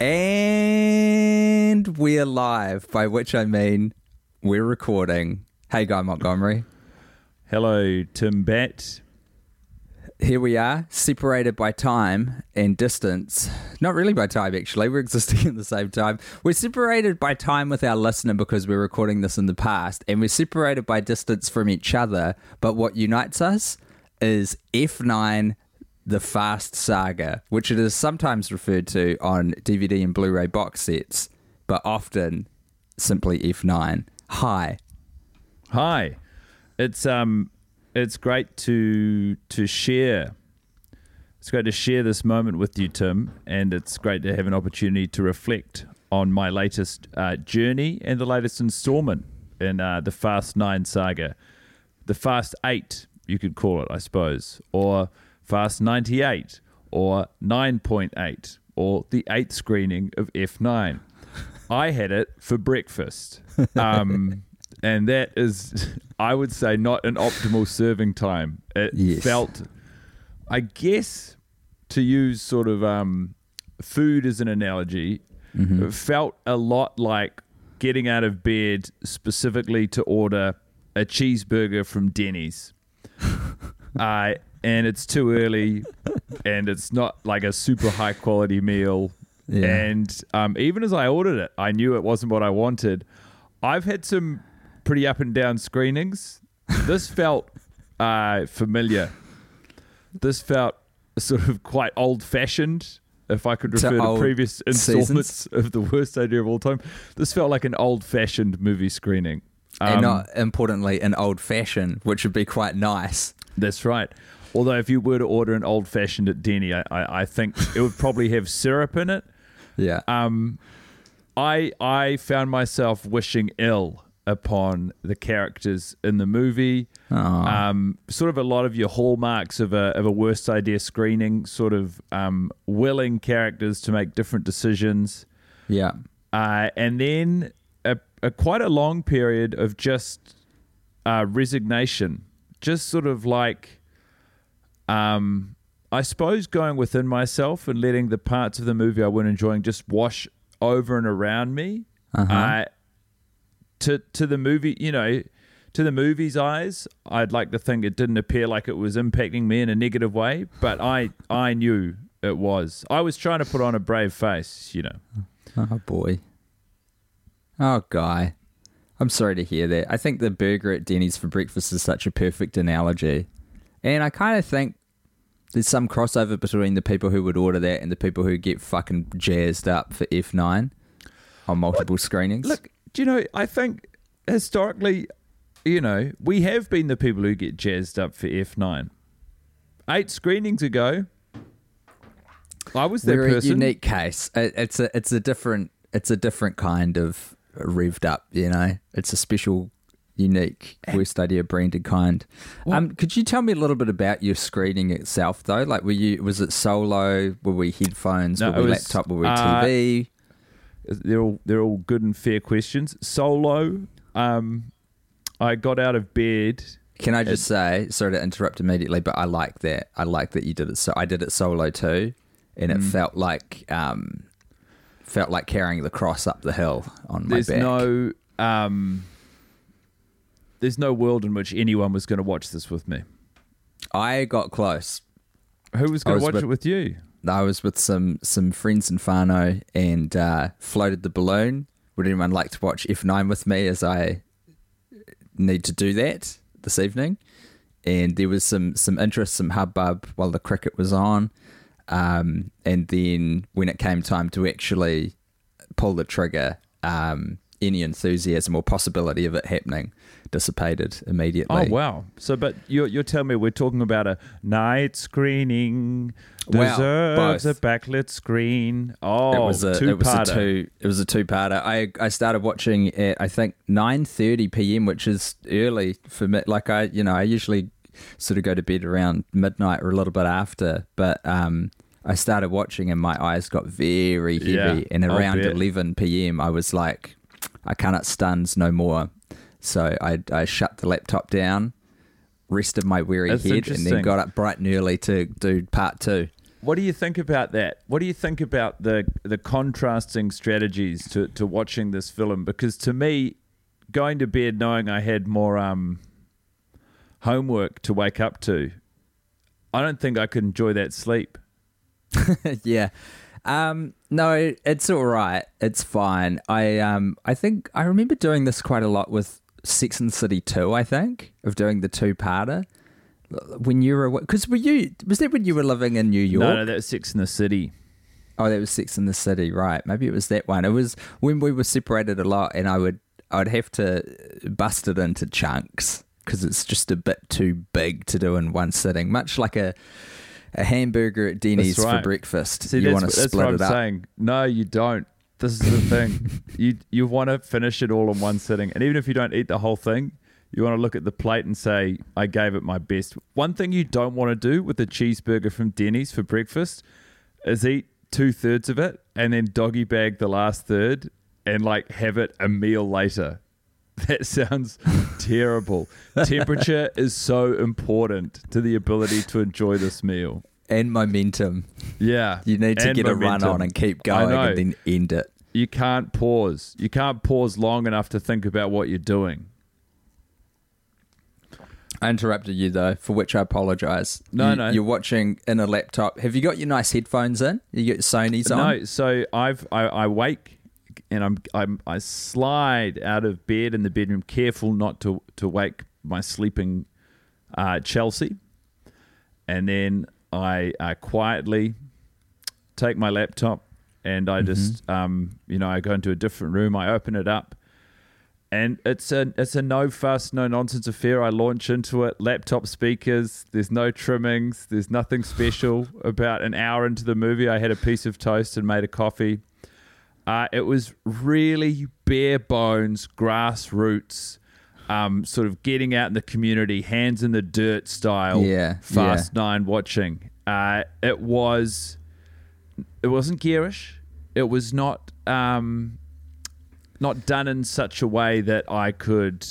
And we're live, by which I mean we're recording. Hey, Guy Montgomery. Hello, Tim Batt. Here we are, separated by time and distance. Not really by time, actually. We're existing at the same time. We're separated by time with our listener because we're recording this in the past, and we're separated by distance from each other. But what unites us is F9, The Fast Saga, which it is sometimes referred to on DVD and Blu-ray box sets, but often simply F9. Hi. It's great to share. It's great to share this moment with you, Tim, and it's great to have an opportunity to reflect on my latest journey and the latest installment in the Fast 9 Saga. The Fast 8, you could call it, I suppose, or Fast 98, or 9.8, or the 8th screening of F9. I had it for breakfast. And that is, I would say, not an optimal serving time. It felt, I guess, to use sort of food as an analogy, It felt a lot like getting out of bed specifically to order a cheeseburger from Denny's. And it's too early, and it's not like a super high-quality meal. Yeah. And even as I ordered it, I knew it wasn't what I wanted. I've had some pretty up-and-down screenings. This felt familiar. This felt sort of quite old-fashioned, if I could refer to previous installments of The Worst Idea of All Time. This felt like an old-fashioned movie screening. And not, importantly, an old-fashioned, which would be quite nice. That's right. Although if you were to order an old-fashioned at Denny, I think it would probably have syrup in it. Yeah. I found myself wishing ill upon the characters in the movie. Sort of a lot of your hallmarks of a worst idea screening, sort of willing characters to make different decisions. Yeah. And then a quite a long period of just resignation. Just sort of like, I suppose, going within myself and letting the parts of the movie I weren't enjoying just wash over and around me. To the movie, you know, to the movie's eyes, I'd like to think it didn't appear like it was impacting me in a negative way, but I knew it was. I was trying to put on a brave face, you know. Oh boy. Oh Guy. I'm sorry to hear that. I think the burger at Denny's for breakfast is such a perfect analogy. And I kind of think there's some crossover between the people who would order that and the people who get fucking jazzed up for F9 on multiple screenings. Look, do you know, I think historically, you know, we have been the people who get jazzed up for F9. 8 screenings ago, I was that person. We're a unique case. It's a different kind of revved up, you know. It's a special unique worst idea branded kind. Could you tell me a little bit about your screening itself though? Like, were you, was it solo? Were we headphones? No, were we laptop? Were we TV? They're all good and fair questions. Solo. I got out of bed. Can I just say, sorry to interrupt immediately, but I like that. I like that you did it. So I did it solo too, and it felt like carrying the cross up the hill on my back. There's no world in which anyone was going to watch this with me. I got close. Who was going to watch it with you? I was with some friends in Whanau and floated the balloon. Would anyone like to watch F9 with me, as I need to do that this evening? And there was some interest, some hubbub while the cricket was on. And then when it came time to actually pull the trigger, any enthusiasm or possibility of it happening dissipated immediately. Oh, wow. So, but you're telling me we're talking about a night screening deserves a backlit screen. Oh, it was a two-parter. I started watching at, I think, 9:30 p.m., which is early for me. Like, I usually sort of go to bed around midnight or a little bit after, but I started watching and my eyes got very heavy, and around 11 p.m. I was like, I cannot stuns no more. So I shut the laptop down, rested my weary head, and then got up bright and early to do part two. What do you think about that? What do you think about the contrasting strategies to watching this film? Because to me, going to bed knowing I had more homework to wake up to, I don't think I could enjoy that sleep. Yeah. No, it's all right. It's fine. I think I remember doing this quite a lot with Sex and the City 2, I think, of doing the two-parter. When you were... Was that when you were living in New York? No, that was Sex and the City. Oh, that was Sex and the City, right. Maybe it was that one. It was when we were separated a lot, and I would have to bust it into chunks because it's just a bit too big to do in one sitting, much like a hamburger at Denny's for breakfast. See, you want to split it up. That's what I'm saying. No, you don't. This is the thing. You want to finish it all in one sitting. And even if you don't eat the whole thing, you want to look at the plate and say, I gave it my best. One thing you don't want to do with a cheeseburger from Denny's for breakfast is eat 2/3 of it and then doggy bag the last third and like have it a meal later. That sounds terrible. Temperature is so important to the ability to enjoy this meal. And momentum. Yeah. You need to get momentum. A run on and keep going and then end it. You can't pause. You can't pause long enough to think about what you're doing. I interrupted you, though, for which I apologise. No. You're watching in a laptop. Have you got your nice headphones in? You got your Sony's on? No, so I wake... And I slide out of bed in the bedroom, careful not to wake my sleeping Chelsea. And then I quietly take my laptop and I just, I go into a different room. I open it up, and it's a no fuss, no nonsense affair. I launch into it. Laptop speakers. There's no trimmings. There's nothing special. About an hour into the movie, I had a piece of toast and made a coffee. It was really bare bones, grassroots, sort of getting out in the community, hands in the dirt style, Fast 9 watching. It wasn't garish. It was not not done in such a way that I could,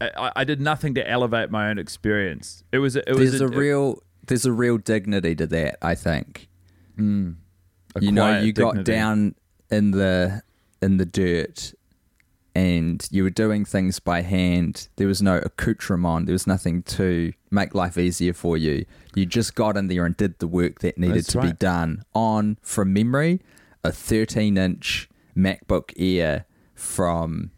I did nothing to elevate my own experience. There's a real dignity to that, I think. Mm. You got down in the dirt, and you were doing things by hand. There was no accoutrement. There was nothing to make life easier for you. You just got in there and did the work that needed to be done on, from memory, a 13-inch MacBook Air from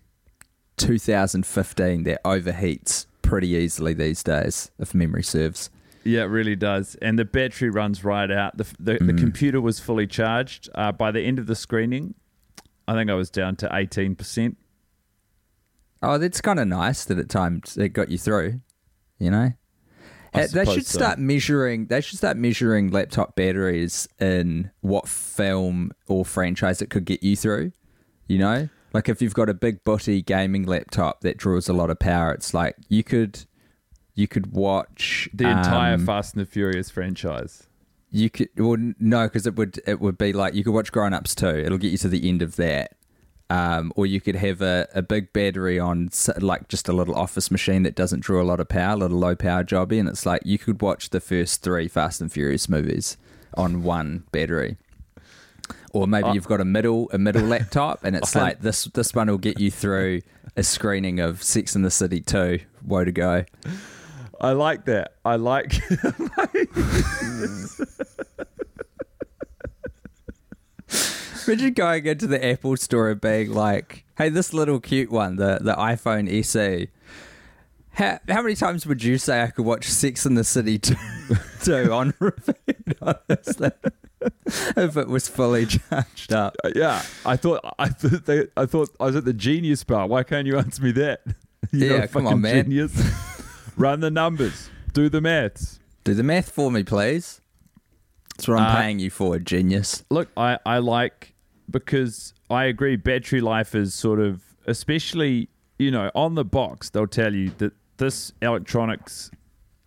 2015 that overheats pretty easily these days, if memory serves. Yeah, it really does. And the battery runs right out. The computer was fully charged. By the end of the screening, I think I was down to 18%. Oh, that's kind of nice that at times it got you through, They should start measuring laptop batteries in what film or franchise it could get you through, Like if you've got a big booty gaming laptop that draws a lot of power, it's like you could watch the entire Fast and the Furious franchise. You could, well, no, because it would be like you could watch Grown Ups 2. It'll get you to the end of that. Or you could have a big battery on like just a little office machine that doesn't draw a lot of power, a little low power jobby, and it's like you could watch the first 3 Fast and Furious movies on one battery. Or maybe you've got a middle laptop, and it's like this one will get you through a screening of Sex and the City 2. Woe to go. I like that. I like. Imagine going into the Apple store and being like, hey, this little cute one, the iPhone SE, how many times would you say I could watch Sex and the City 2 on repeat, honestly, if it was fully charged up? Yeah, I thought I was at the genius bar. Why can't you answer me that? You're yeah, come on, man. Genius. Run the numbers. Do the maths. Do the math for me, please. That's what I'm paying you for, genius. Look, I like, because I agree, battery life is sort of, especially, you know, on the box, they'll tell you that this electronics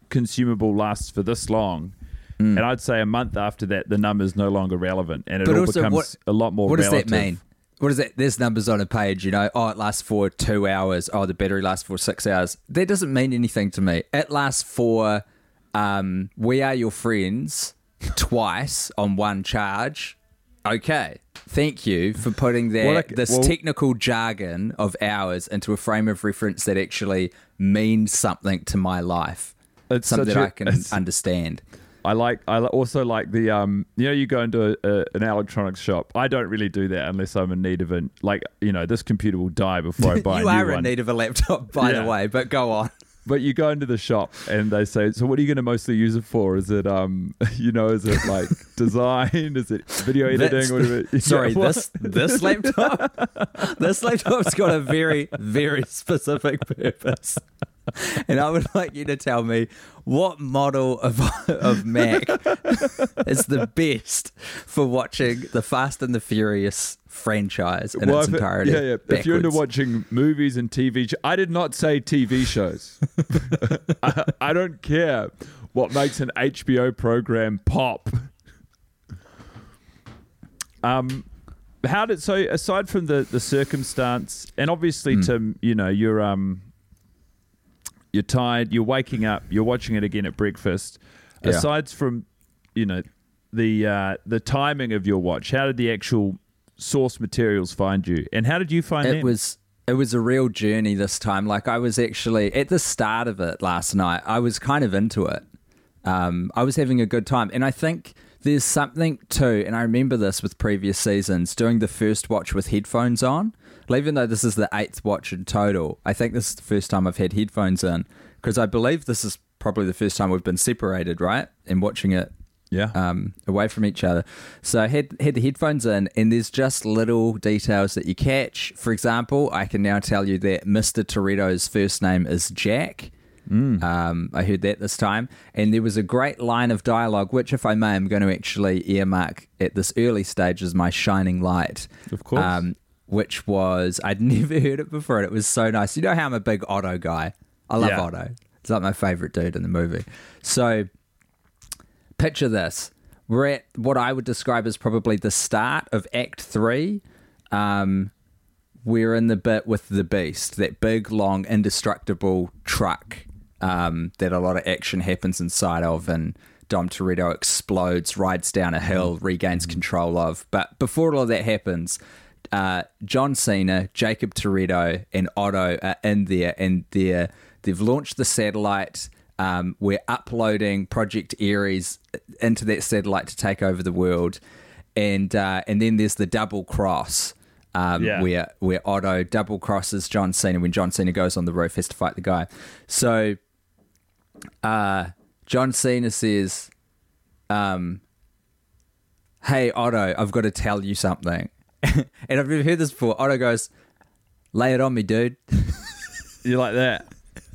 consumable lasts for this long. Mm. And I'd say a month after that, the number's no longer relevant. And it becomes a lot more relative. What does that mean? What is that? There's numbers on a page, you know. Oh, it lasts for 2 hours. Oh, the battery lasts for 6 hours. That doesn't mean anything to me. It lasts for, we are your friends. Twice on one charge. Okay, thank you for putting this technical jargon of hours into a frame of reference that actually means something to my life. It's something that I can understand. I also like the you know, you go into an electronics shop. I don't really do that unless I'm in need of an, like, you know, this computer will die before I buy a new one. You are in need of a laptop, by the way, but go on. But you go into the shop and they say, so what are you going to mostly use it for? Is it, is it like design? Is it video editing? Whatever. Sorry, this laptop? This laptop's got a very, very specific purpose. And I would like you to tell me what model of Mac is the best for watching the Fast and the Furious franchise in its entirety. Yeah. Backwards. If you're into watching movies and TV shows, I did not say TV shows. I don't care what makes an HBO program pop. Aside from the circumstance, and obviously, Tim, you know, you're tired, you're waking up, you're watching it again at breakfast. Yeah. Aside from, you know, the timing of your watch, how did the actual source materials find you? And how did you find them? It was a real journey this time. Like, I was actually, at the start of it last night, I was kind of into it. I was having a good time. And I think there's something too, and I remember this with previous seasons, doing the first watch with headphones on. Even though this is the 8th watch in total, I think this is the first time I've had headphones in, because I believe this is probably the first time we've been separated, right? And watching it away from each other. So I had the headphones in, and there's just little details that you catch. For example, I can now tell you that Mr. Toretto's first name is Jack. I heard that this time. And there was a great line of dialogue, which, if I may, I'm going to actually earmark at this early stage as my shining light. Of course. Which was, I'd never heard it before, and it was so nice. You know how I'm a big Otto guy. I love Otto. It's like my favourite dude in the movie. So, picture this. We're at what I would describe as probably the start of Act 3. We're in the bit with the Beast, that big, long, indestructible truck that a lot of action happens inside of, and Dom Toretto explodes, rides down a hill, regains control of. But before all of that happens, John Cena, Jacob Toretto, and Otto are in there, and they've launched the satellite. We're uploading Project Ares into that satellite to take over the world, and then there's the double cross, where Otto double crosses John Cena when John Cena goes on the roof, has to fight the guy. So, John Cena says, "Hey Otto, I've got to tell you something." And I've never heard this before. Otto goes, "Lay it on me, dude." You like that?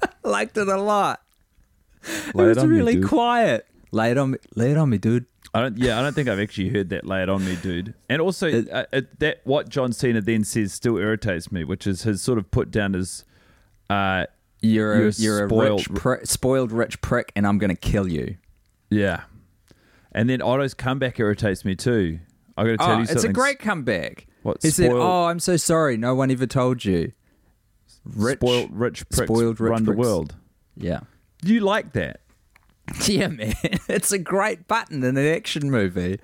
I liked it a lot. It was really quiet. Lay it on me, dude. I don't think I've actually heard that laid on me, dude. And also, that what John Cena then says still irritates me, which is his sort of put down as, you're a spoiled rich prick, and I'm going to kill you. Yeah. And then Otto's comeback irritates me too. I got to tell you something. It's a great comeback. What, he said, I'm so sorry, no one ever told you. Spoiled rich pricks run the world. Yeah. You like that? Yeah, man, it's a great button in an action movie.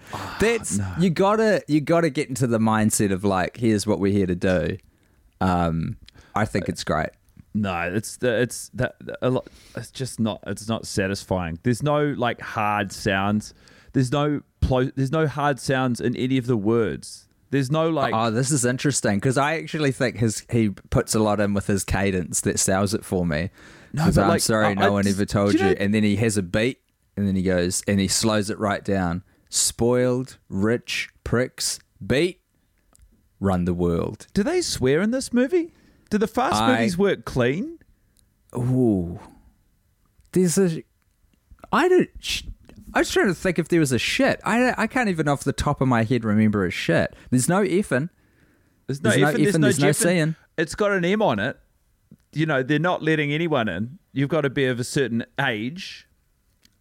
You gotta get into the mindset of like, here's what we're here to do. I think it's great. No, it's just not satisfying. There's no like hard sounds. There's no hard sounds in any of the words. There's no like. Oh, this is interesting because I actually think he puts a lot in with his cadence that sells it for me. No, but I'm sorry, no one ever told you. And then he has a beat, and then he goes, and he slows it right down. Spoiled, rich, pricks, beat, run the world. Do they swear in this movie? Do the fast movies work clean? Ooh. I was trying to think if there was a shit. I can't even off the top of my head remember a shit. There's no effing. There's no effing. It's got an M on it. You know, they're not letting anyone in. You've got to be of a certain age,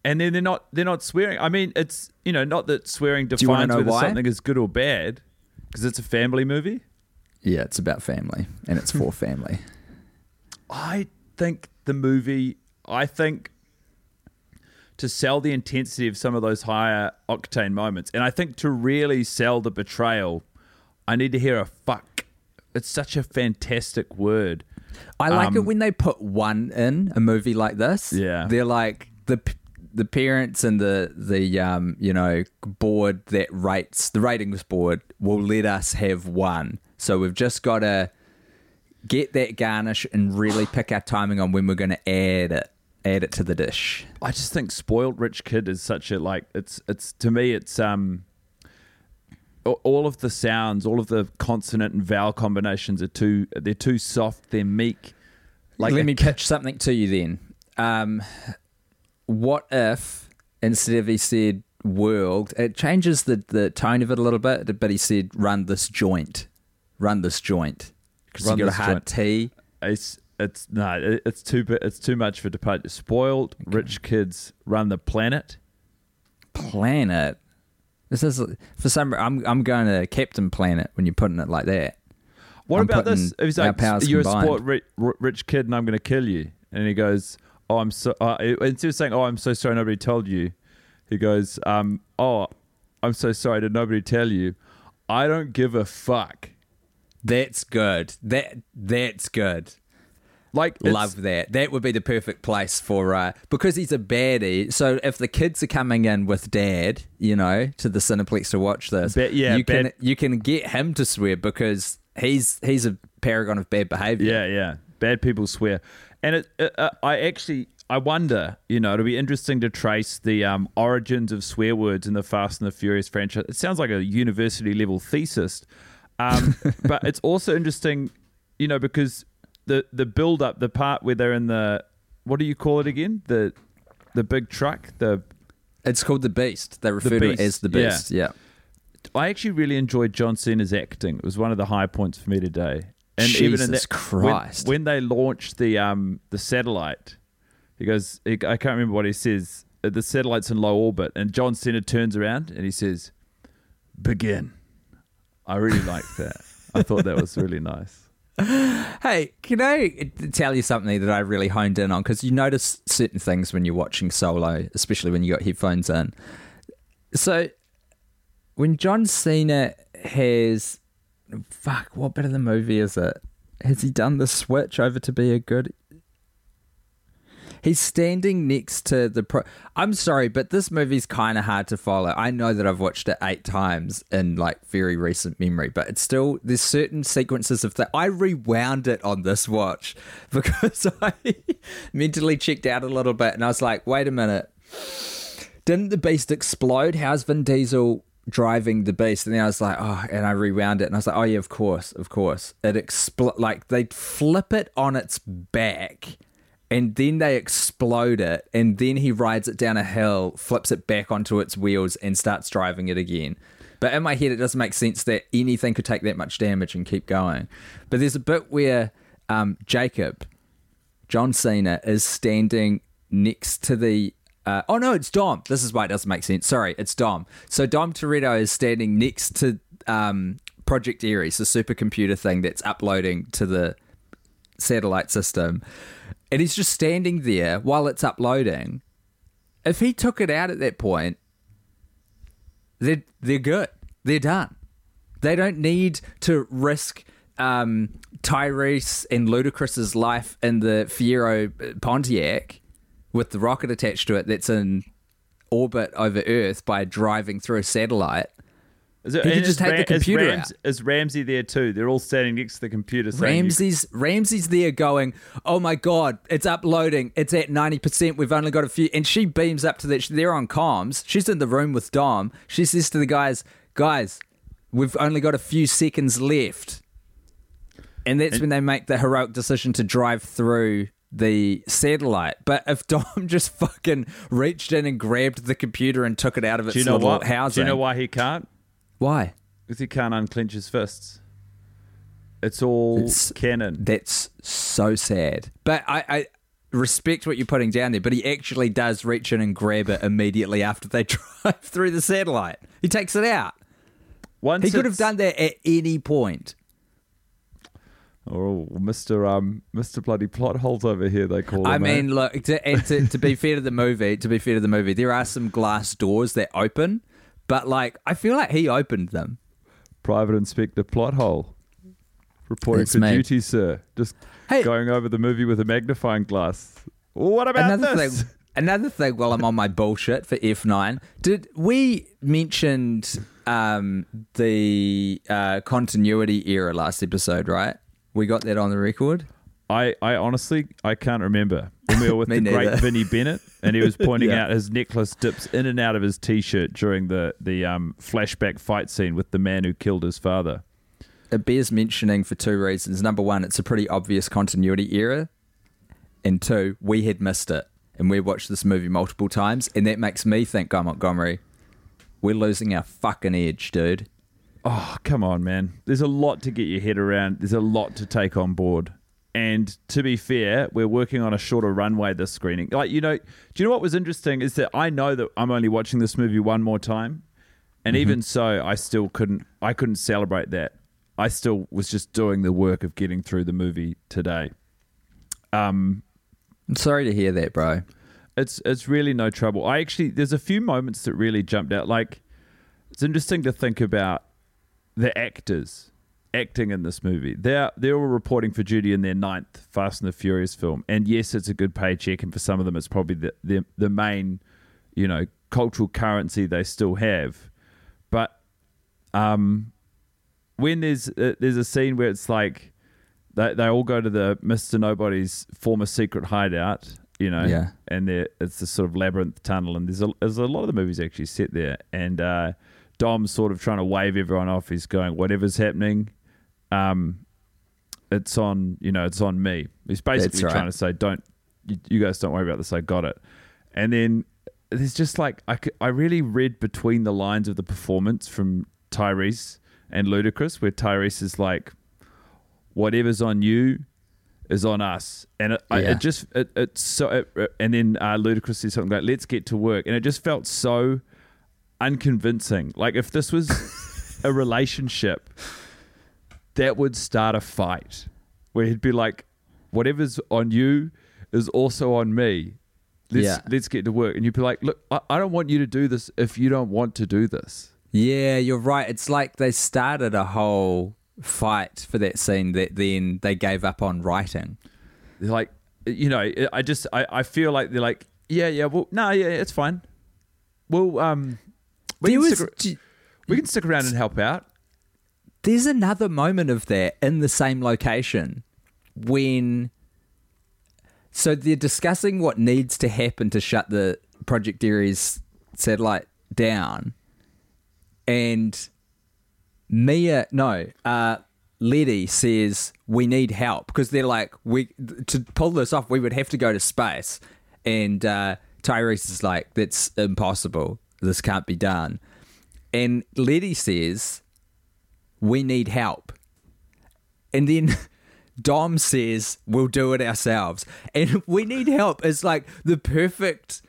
and then they're not swearing. I mean, it's, you know, not that swearing defines whether something is good or bad, because it's a family movie. Yeah, it's about family, and it's for family. I think to sell the intensity of some of those higher octane moments, and I think to really sell the betrayal, I need to hear a fuck. It's such a fantastic word. I like it when they put one in a movie like this. Yeah, they're like the parents and the you know, board that rates the ratings board will let us have one. So we've just got to get that garnish and really pick our timing on when we're going to add it to the dish. I just think spoiled rich kid is such a like it's to me it's all of the sounds, all of the consonant and vowel combinations they're too soft, they're meek. Like, let me pitch something to you then. What if, instead of he said world, it changes the tone of it a little bit, but he said run this joint. Because you got a hard T. It's too much for departure. Spoiled, rich kids run the planet. Planet? This is for some. I'm going to Captain Planet when you're putting it like that. What I'm about this? He's like, you're combined. A sport rich kid, and I'm going to kill you. And he goes, "Oh, I'm so." Instead of saying, "Oh, I'm so sorry, nobody told you," he goes, "Oh, I'm so sorry, did nobody tell you? I don't give a fuck." That's good. That's good. Like, love that. That would be the perfect place for because he's a baddie. So if the kids are coming in with dad, you know, to the Cineplex to watch this, you can get him to swear because he's a paragon of bad behaviour. Yeah, bad people swear, and I wonder, you know, it'll be interesting to trace the origins of swear words in the Fast and the Furious franchise. It sounds like a university level thesis, but it's also interesting, you know, because. The build up, the part where they're in the, what do you call it again? The big truck. It's called the Beast. They refer to it as the Beast. Yeah. I actually really enjoyed John Cena's acting. It was one of the high points for me today. And Jesus, even in that, Christ! When they launched the satellite, he goes, I can't remember what he says. The satellite's in low orbit, and John Cena turns around and he says, "Begin." I really liked that. I thought that was really nice. Hey, can I tell you something that I really honed in on? Because you notice certain things when you're watching solo, especially when you got headphones in. So when John Cena has... Fuck, what bit of the movie is it? Has he done the switch over to be a good... He's standing next to the... I'm sorry, but this movie's kind of hard to follow. I know that I've watched it 8 times in, like, very recent memory, but it's still... There's certain sequences of... I rewound it on this watch because I mentally checked out a little bit, and I was like, wait a minute. Didn't the Beast explode? How's Vin Diesel driving the Beast? And then I was like, oh... And I rewound it, and I was like, oh, yeah, of course. It... Like, they flip it on its back... and then they explode it, and then he rides it down a hill, flips it back onto its wheels, and starts driving it again. But in my head, it doesn't make sense that anything could take that much damage and keep going. But there's a bit where Jacob, John Cena, is standing next to the... it's Dom. This is why it doesn't make sense. Sorry, it's Dom. So Dom Toretto is standing next to Project Ares, the supercomputer thing that's uploading to the satellite system. And he's just standing there while it's uploading. If he took it out at that point, they're good. They're done. They don't need to risk Tyrese and Ludacris's life in the Fiero Pontiac with the rocket attached to it that's in orbit over Earth by driving through a satellite. He could just take the computer out. Is Ramsey there too? They're all standing next to the computer. Ramsey's there going, oh my God, it's uploading. It's at 90%. We've only got a few. And she beams up to that. They're on comms. She's in the room with Dom. She says to the guys, we've only got a few seconds left. And that's when they make the heroic decision to drive through the satellite. But if Dom just fucking reached in and grabbed the computer and took it out of its little housing. Do you know why he can't? Why? Because he can't unclench his fists. It's canon. That's so sad. But I respect what you're putting down there, but he actually does reach in and grab it immediately after they drive through the satellite. He takes it out. He could have done that at any point. Oh, Mr. Bloody Plot Holes over here, they call him. I mean, look, to be fair to the movie, there are some glass doors that open. But, I feel like he opened them. Private Inspector Plothole. Reporting for duty, sir. Just going over the movie with a magnifying glass. What about this? Another thing while I'm on my bullshit for F9. Did we mentioned the continuity era last episode, right? We got that on the record? I honestly, I can't remember. When we were with great Vinnie Bennett, and he was pointing out his necklace dips in and out of his T-shirt during the flashback fight scene with the man who killed his father. It bears mentioning for two reasons. Number one, it's a pretty obvious continuity error. And two, we had missed it. And we watched this movie multiple times. And that makes me think, Guy Montgomery, we're losing our fucking edge, dude. Oh, come on, man. There's a lot to get your head around. There's a lot to take on board. And to be fair, we're working on a shorter runway this screening. Do you know what was interesting is that I know that I'm only watching this movie one more time, and even so, I couldn't celebrate that. I still was just doing the work of getting through the movie today. I'm sorry to hear that, bro. It's really no trouble. There's a few moments that really jumped out. It's interesting to think about the actors acting in this movie. They're all reporting for duty in their 9th Fast and the Furious film, and yes, it's a good paycheck, and for some of them it's probably the main cultural currency they still have. But when there's a scene where it's like they all go to the Mr. Nobody's former secret hideout, and it's this sort of labyrinth tunnel, and there's a lot of the movies actually set there, and Dom's sort of trying to wave everyone off. He's going, whatever's happening, it's on me. He's basically trying to say, you guys don't worry about this, I got it. And then there's just I really read between the lines of the performance from Tyrese and Ludacris, where Tyrese is like, whatever's on you is on us. And then Ludacris says something like, let's get to work. And it just felt so unconvincing. If this was a relationship, that would start a fight where he'd be like, whatever's on you is also on me. Let's get to work. And you'd be like, look, I don't want you to do this if you don't want to do this. Yeah, you're right. It's like they started a whole fight for that scene that then they gave up on writing. They're like, I feel like they're like, it's fine. Well, we can stick around and help out. There's another moment of that in the same location so they're discussing what needs to happen to shut the Project Ares satellite down. And Letty says, we need help, because they're like, to pull this off, we would have to go to space. And Tyrese is like, that's impossible. This can't be done. And Letty says, we need help. And then Dom says, we'll do it ourselves. And we need help is like the perfect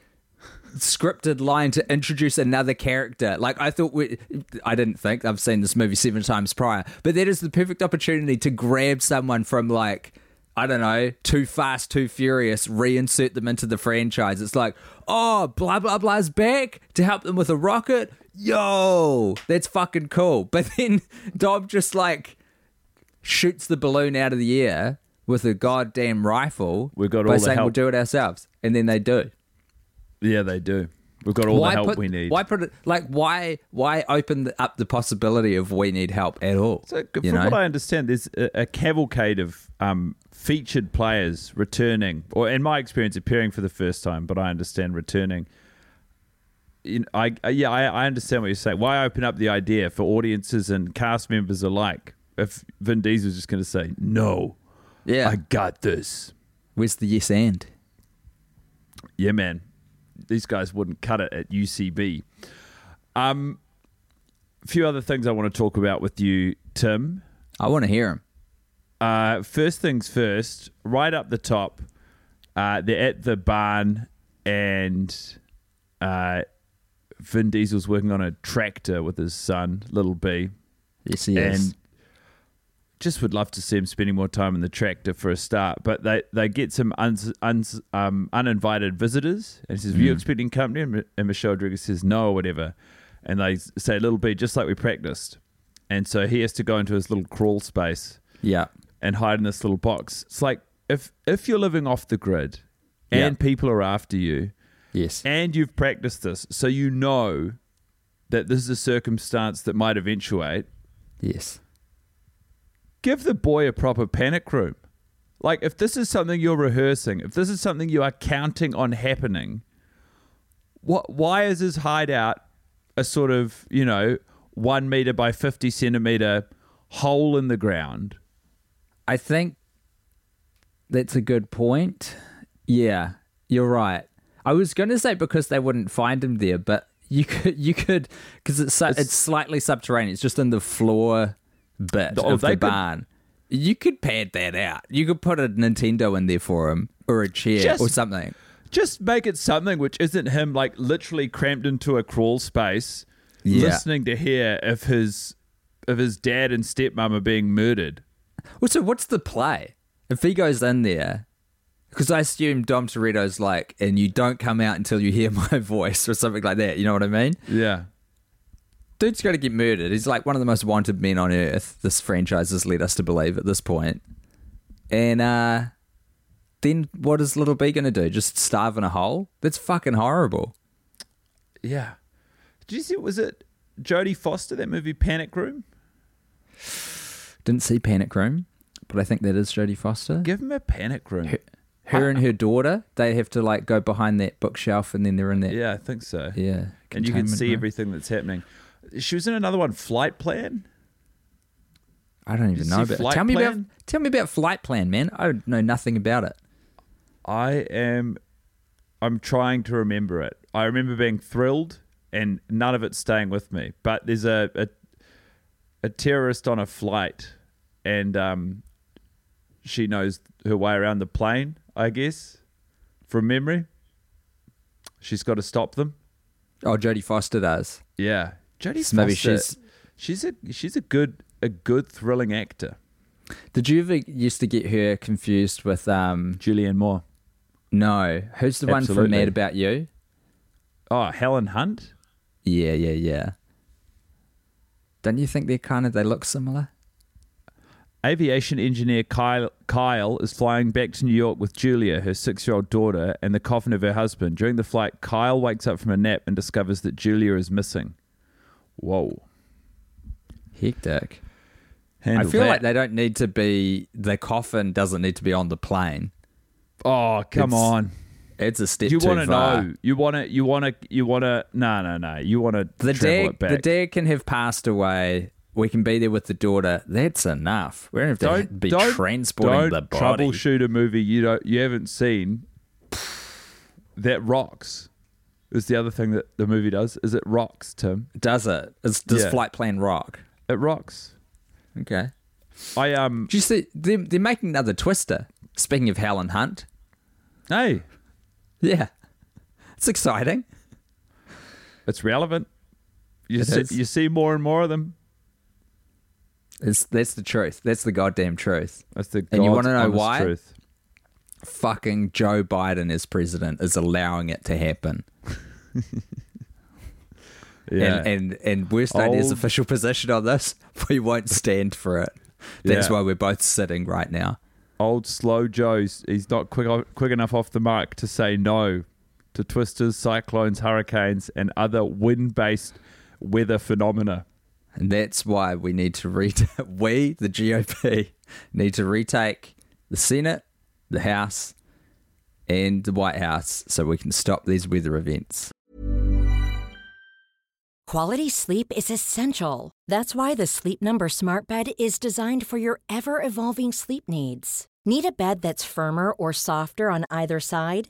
scripted line to introduce another character. Like, I've seen this movie 7 times prior, but that is the perfect opportunity to grab someone from, like, I don't know, Too Fast, Too Furious, reinsert them into the franchise. It's like, oh, blah, blah, blah's back to help them with a rocket. Yo, that's fucking cool. But then Dom just, like, shoots the balloon out of the air with a goddamn rifle we'll do it ourselves. And then they do. Yeah, they do. We've got all the help we need. Why put it like why open up the possibility of we need help at all? So from what I understand, there's a cavalcade of featured players returning, or in my experience, appearing for the first time. But I understand returning. I understand what you're saying. Why open up the idea for audiences and cast members alike if Vin Diesel's just going to say no? Yeah, I got this. Where's the yes and? Yeah, man. These guys wouldn't cut it at UCB. A few other things I want to talk about with you, Tim. I want to hear them. First things first, right up the top, they're at the barn and Vin Diesel's working on a tractor with his son, Little B. Yes, he is. And just would love to see him spending more time in the tractor for a start, but they get some uninvited visitors, and he says, were you expecting company? And Michelle Rodriguez says, no, or whatever. And they say, Little B, just like we practiced. And so he has to go into his little crawl space and hide in this little box. It's like, if you're living off the grid and people are after you, and you've practiced this, so you know that this is a circumstance that might eventuate. Yes. Give the boy a proper panic room. Like, if this is something you're rehearsing, if this is something you are counting on happening, why is his hideout a sort of, 1 meter by 50 centimeter hole in the ground? I think that's a good point. Yeah, you're right. I was going to say because they wouldn't find him there, but you could because it's slightly subterranean. It's just in the floor bit of the barn. You could pad that out. You could put a Nintendo in there for him, or a chair, or something. Just make it something which isn't him, like, literally cramped into a crawl space, listening to hear if his dad and stepmom are being murdered. Well, so what's the play? If he goes in there, because I assume Dom Toretto's like, and you don't come out until you hear my voice, or something like that. You know what I mean? Yeah. Dude's going to get murdered. He's like one of the most wanted men on earth, this franchise has led us to believe at this point. And then what is Little B going to do? Just starve in a hole? That's fucking horrible. Yeah. Did you see, was it Jodie Foster, that movie Panic Room? Didn't see Panic Room, but I think that is Jodie Foster. Give him a panic room. Her and her daughter, they have to like go behind that bookshelf and then they're in that. Yeah, I think so. Yeah. And you can see everything that's happening. She was in another one, Flight Plan. I don't even know about it. Tell me about Flight Plan, man. I know nothing about it. I'm trying to remember it. I remember being thrilled and none of it staying with me. But there's a terrorist on a flight and she knows her way around the plane, I guess, from memory. She's got to stop them. Oh, Jodie Foster does. Yeah. Jodie Foster, maybe she's a good thrilling actor. Did you ever used to get her confused with Julianne Moore? No, who's the one from Mad About You? Oh, Helen Hunt. Yeah. Don't you think they look similar? Aviation engineer Kyle is flying back to New York with Julia, her 6-year-old daughter, and the coffin of her husband. During the flight, Kyle wakes up from a nap and discovers that Julia is missing. Whoa. Hectic. I feel like they don't need to be... The coffin doesn't need to be on the plane. Oh, come on. It's a step too far. Know. You want to... No. You want to travel it back. The dad can have passed away. We can be there with the daughter. That's enough. We don't have to be transporting the body. Don't troubleshoot a movie you haven't seen. That rocks. Is the other thing that the movie does. Is it rocks, Tim? Does it? Does Flight Plan rock? It rocks. Okay. Do you see they're making another Twister? Speaking of Helen Hunt. Hey. Yeah. It's exciting. It's relevant. You see more and more of them. That's the truth. That's the goddamn truth. That's the goddamn truth. And you want to know why? Truth. Fucking Joe Biden as president is allowing it to happen. Yeah. And worst ideas official position on this, we won't stand for it. That's why we're both sitting right now. Old slow Joe's, he's not quick enough off the mark to say no to twisters, cyclones, hurricanes, and other wind-based weather phenomena. And that's why we need to the GOP, need to retake the Senate, the House, and the White House so we can stop these weather events. Quality sleep is essential. That's why the Sleep Number Smart Bed is designed for your ever-evolving sleep needs. Need a bed that's firmer or softer on either side?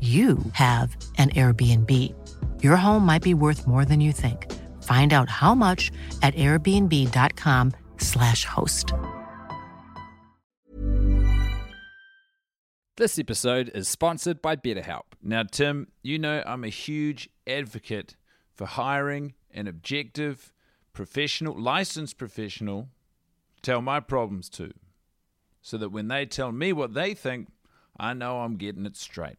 you have an Airbnb. Your home might be worth more than you think. Find out how much at airbnb.com/host. This episode is sponsored by BetterHelp. Now, Tim, you know I'm a huge advocate for hiring an objective, professional, licensed professional to tell my problems to, so that when they tell me what they think, I know I'm getting it straight.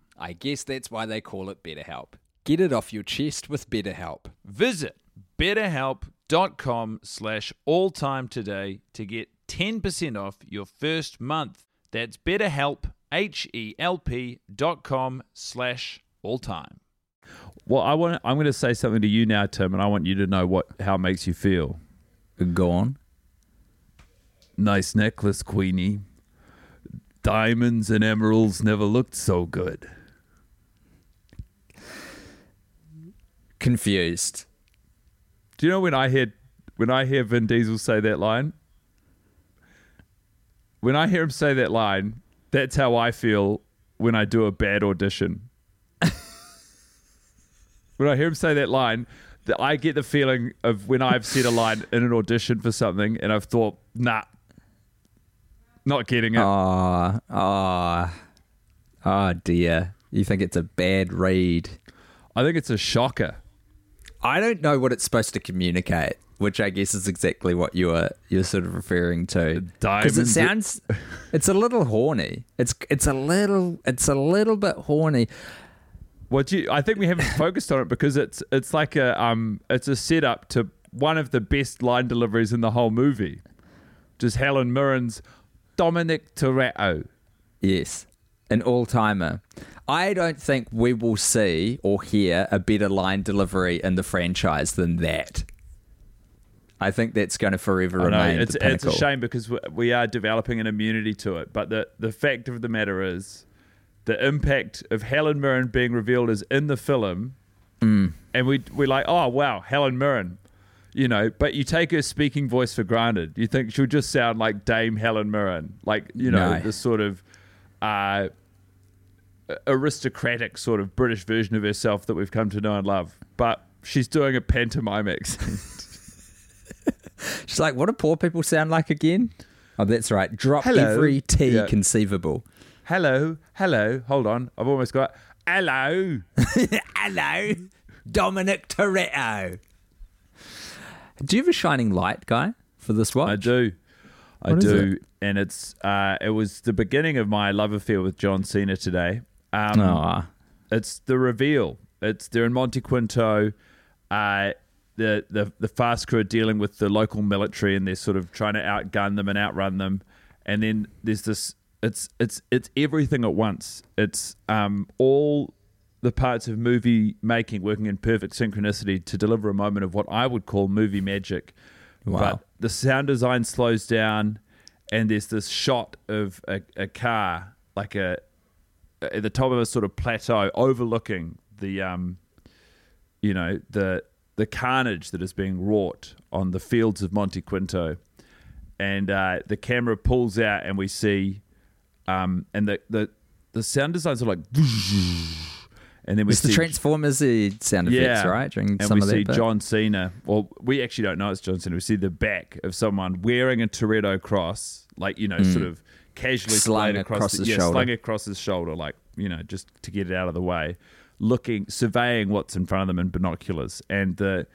I guess that's why they call it BetterHelp. Get it off your chest with BetterHelp. Visit betterhelp.com/alltime today to get 10% off your first month. That's BetterHelp, HELP.com/alltime. Well, I'm going to say something to you now, Tim, and I want you to know how it makes you feel. Go on. Nice necklace, Queenie. Diamonds and emeralds never looked so good. Confused. Do you know when I hear Vin Diesel say that line? When I hear him say that line, that's how I feel when I do a bad audition. When I hear him say that line, I get the feeling of when I've said a line in an audition for something and I've thought, nah, not getting it. Oh dear. You think it's a bad read? I think it's a shocker. I don't know what it's supposed to communicate, which I guess is exactly what you're sort of referring to. Because it sounds, it's a little horny. It's a little bit horny. I think we haven't focused on it because it's like it's a setup to one of the best line deliveries in the whole movie, just Helen Mirren's Dominic Toretto. Yes, an all-timer. I don't think we will see or hear a better line delivery in the franchise than that. I think that's going to forever remain the pinnacle. It's a shame because we are developing an immunity to it. But the fact of the matter is the impact of Helen Mirren being revealed is in the film. Mm. And we're like, oh, wow, Helen Mirren. You know, but you take her speaking voice for granted. You think she'll just sound like Dame Helen Mirren. Like, you know, this sort of aristocratic sort of British version of herself that we've come to know and love. But she's doing a pantomime accent. She's like, what do poor people sound like again? Oh, that's right. Drop hello. Every T conceivable. Hello. Hello. Hold on. I've almost got hello. Hello. Dominic Toretto. Do you have a shining light, Guy, for this watch? I do. I do. And it was the beginning of my love affair with John Cena today. It's the reveal. They're in Montequinto. The fast crew are dealing with the local military and they're sort of trying to outgun them and outrun them. And then there's this it's everything at once. It's all the parts of movie making working in perfect synchronicity to deliver a moment of what I would call movie magic. Wow. But the sound design slows down and there's this shot of a car, like at the top of a sort of plateau overlooking the the carnage that is being wrought on the fields of Montequinto. And the camera pulls out and we see and the sound designs are like and then we see the Transformers sound effects, right? During and some we of see that John Cena. Well, we actually don't know it's John Cena. We see the back of someone wearing a Toretto cross, like, you know, sort of casually slung across his shoulder. Slung across his shoulder, like, you know, just to get it out of the way. Surveying what's in front of them in binoculars, and the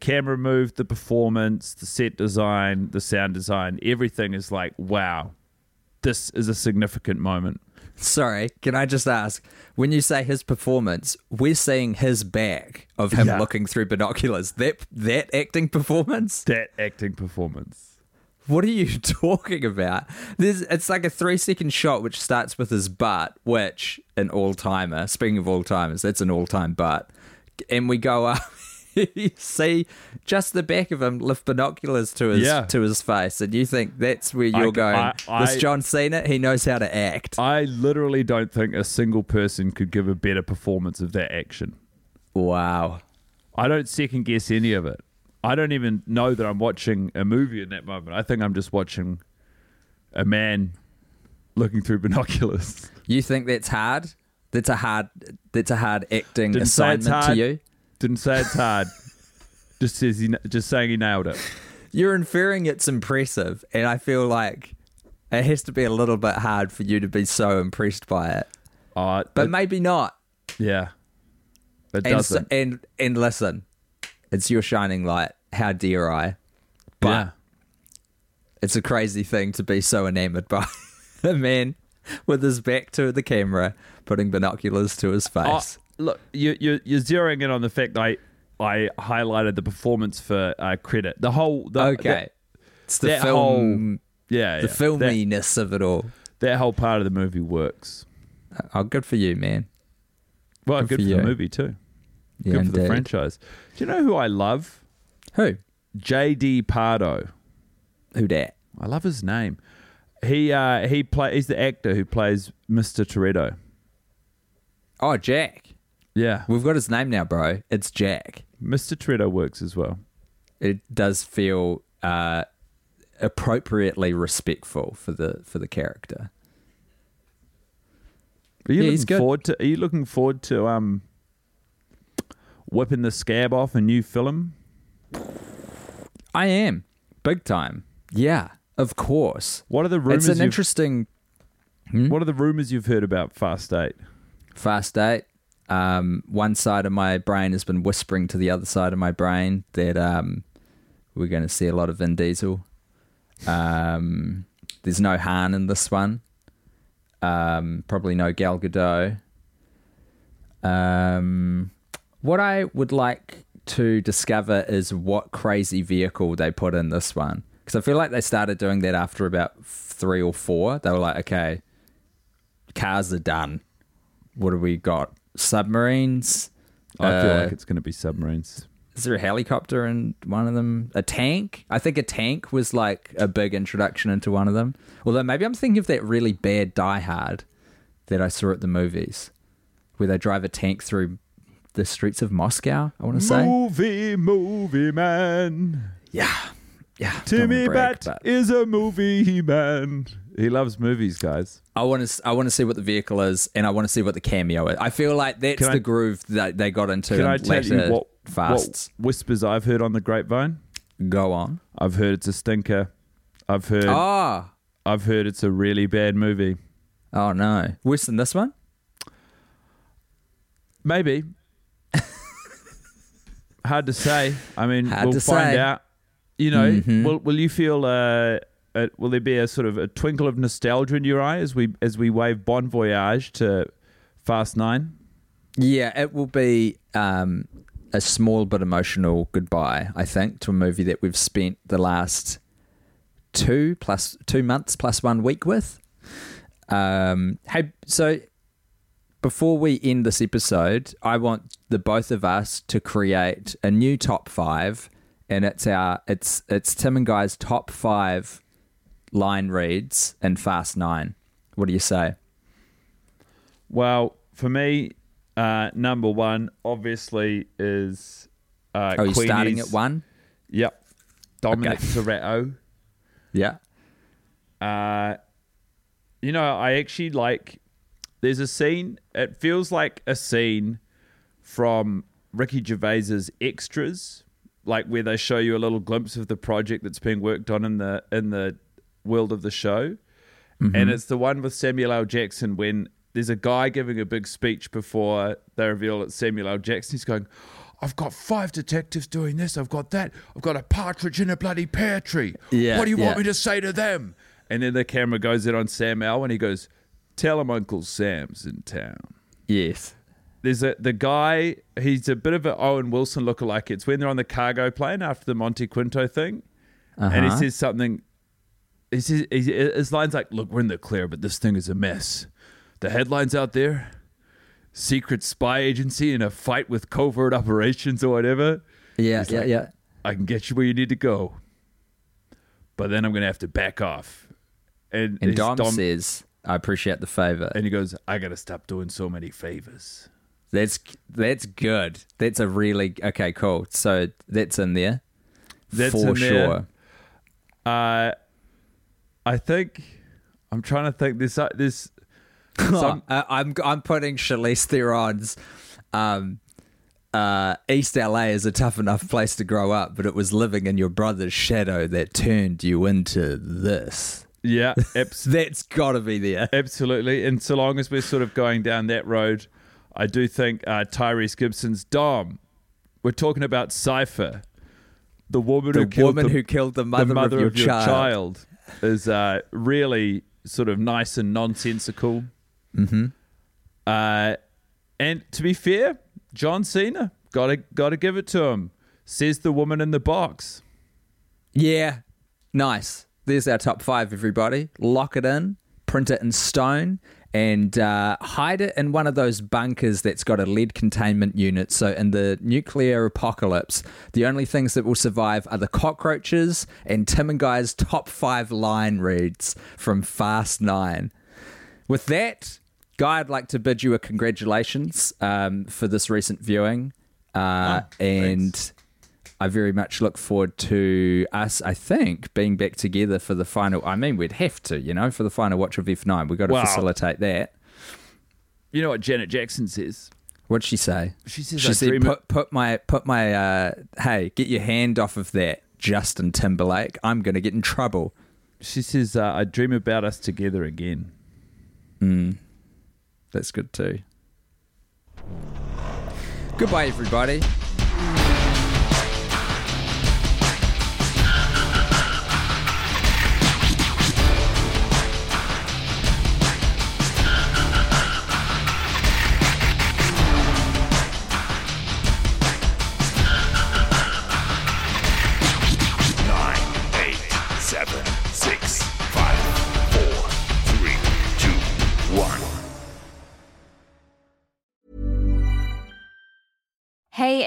camera move, the performance, the set design, the sound design, everything is like, wow, this is a significant moment. Sorry, can I just ask, when you say his performance, we're seeing his back of him looking through binoculars. That acting performance? That acting performance. What are you talking about? It's like a 3-second shot which starts with his butt, which an all-timer, speaking of all-timers, that's an all-time butt. And we go up, you see just the back of him lift binoculars to his face, and you think that's where you're going. This John Cena, he knows how to act. I literally don't think a single person could give a better performance of that action. Wow. I don't second-guess any of it. I don't even know that I'm watching a movie in that moment. I think I'm just watching a man looking through binoculars. You think that's hard? That's a hard acting assignment to you? Didn't say it's hard. Just saying he nailed it. You're inferring it's impressive, and I feel like it has to be a little bit hard for you to be so impressed by it. But maybe not. Yeah. It doesn't. And listen. It's your shining light. How dare I? But it's a crazy thing to be so enamored by a man with his back to the camera, putting binoculars to his face. Look, you're zeroing in on the fact I highlighted the performance for credit. The whole... it's the film... The filminess of it all. That whole part of the movie works. Oh, good for you, man. Well, good for the movie too. Good for the franchise. Do you know who I love? Who? JD Pardo. Who dat? I love his name. He's the actor who plays Mr. Toretto. Oh, Jack. Yeah. We've got his name now, bro. It's Jack. Mr. Toretto works as well. It does feel appropriately respectful for the character. Are you looking forward to whipping the scab off a new film? I am. Big time. Yeah, of course. What are the rumors? It's an interesting... What are the rumors you've heard about Fast 8? Fast 8. One side of my brain has been whispering to the other side of my brain that we're going to see a lot of Vin Diesel. There's no Han in this one. Probably no Gal Gadot. What I would like to discover is what crazy vehicle they put in this one. Because I feel like they started doing that after about 3 or 4. They were like, okay, cars are done. What do we got? Submarines? I feel like it's going to be submarines. Is there a helicopter in one of them? A tank? I think a tank was like a big introduction into one of them. Although maybe I'm thinking of that really bad Die Hard that I saw at the movies where they drive a tank through the streets of Moscow, I want to say. Movie man. Yeah. Timmy Bat is a movie man. He loves movies, guys. I want to see what the vehicle is, and I want to see what the cameo is. I feel like that's the groove that they got into. Can I tell you what whispers I've heard on the grapevine? Go on. I've heard it's a stinker. I've heard it's a really bad movie. Oh no, worse than this one? Maybe. Hard to say. I mean, we'll find out. You know, will you feel? Will there be a sort of a twinkle of nostalgia in your eye as we wave Bon Voyage to Fast 9? Yeah, it will be a small but emotional goodbye, I think, to a movie that we've spent the last 2 months plus 1 week with. Hey, so before we end this episode, I want the both of us to create a new top 5, and it's Tim and Guy's top 5 line reads in Fast 9. What do you say? Well, for me, number one obviously is Queenie's. You're starting at one? Yep. Dominic Toretto. Yeah. You know, I actually like... There's a scene... It feels like a scene from Ricky Gervais's Extras, like where they show you a little glimpse of the project that's being worked on in the world of the show, and it's the one with Samuel L. Jackson when there's a guy giving a big speech before they reveal it's Samuel L. Jackson. He's going, I've got 5 detectives doing this, I've got that, I've got a partridge in a bloody pear tree, what do you want me to say to them? And then the camera goes in on Sam L. and he goes, tell him Uncle Sam's in town. Yes. There's the guy, he's a bit of an Owen Wilson lookalike. It's when they're on the cargo plane after the Montequinto thing, and he says something. His line's like, look, we're in the clear, but this thing is a mess. The headlines out there, secret spy agency in a fight with covert operations or whatever. Yeah. I can get you where you need to go, but then I'm going to have to back off. And Dom says, I appreciate the favor. And he goes, I got to stop doing so many favors. That's good. That's a really... Okay, cool. So that's in there. That's for sure. I think I'm trying to think. This. I'm putting Charlize Theron's. East LA is a tough enough place to grow up, but it was living in your brother's shadow that turned you into this. Yeah, that's got to be there. Absolutely, and so long as we're sort of going down that road, I do think Tyrese Gibson's Dom. We're talking about Cypher, the woman who killed the mother of your child. Is really sort of nice and nonsensical. And to be fair, John Cena, gotta give it to him, says the woman in the box. Yeah, nice. There's our top 5, everybody. Lock it in, print it in stone, and hide it in one of those bunkers that's got a lead containment unit. So in the nuclear apocalypse, the only things that will survive are the cockroaches and Tim and Guy's top 5 line reads from Fast 9. With that, Guy, I'd like to bid you a congratulations for this recent viewing. Thanks. I very much look forward to us, I think, being back together for the final... I mean, we'd have to, you know, for the final watch of F9. We've got to facilitate that. You know what Janet Jackson says? What'd she say? She said, hey, get your hand off of that, Justin Timberlake. I'm going to get in trouble. She says, I dream about us together again. That's good too. Goodbye, everybody. Hey,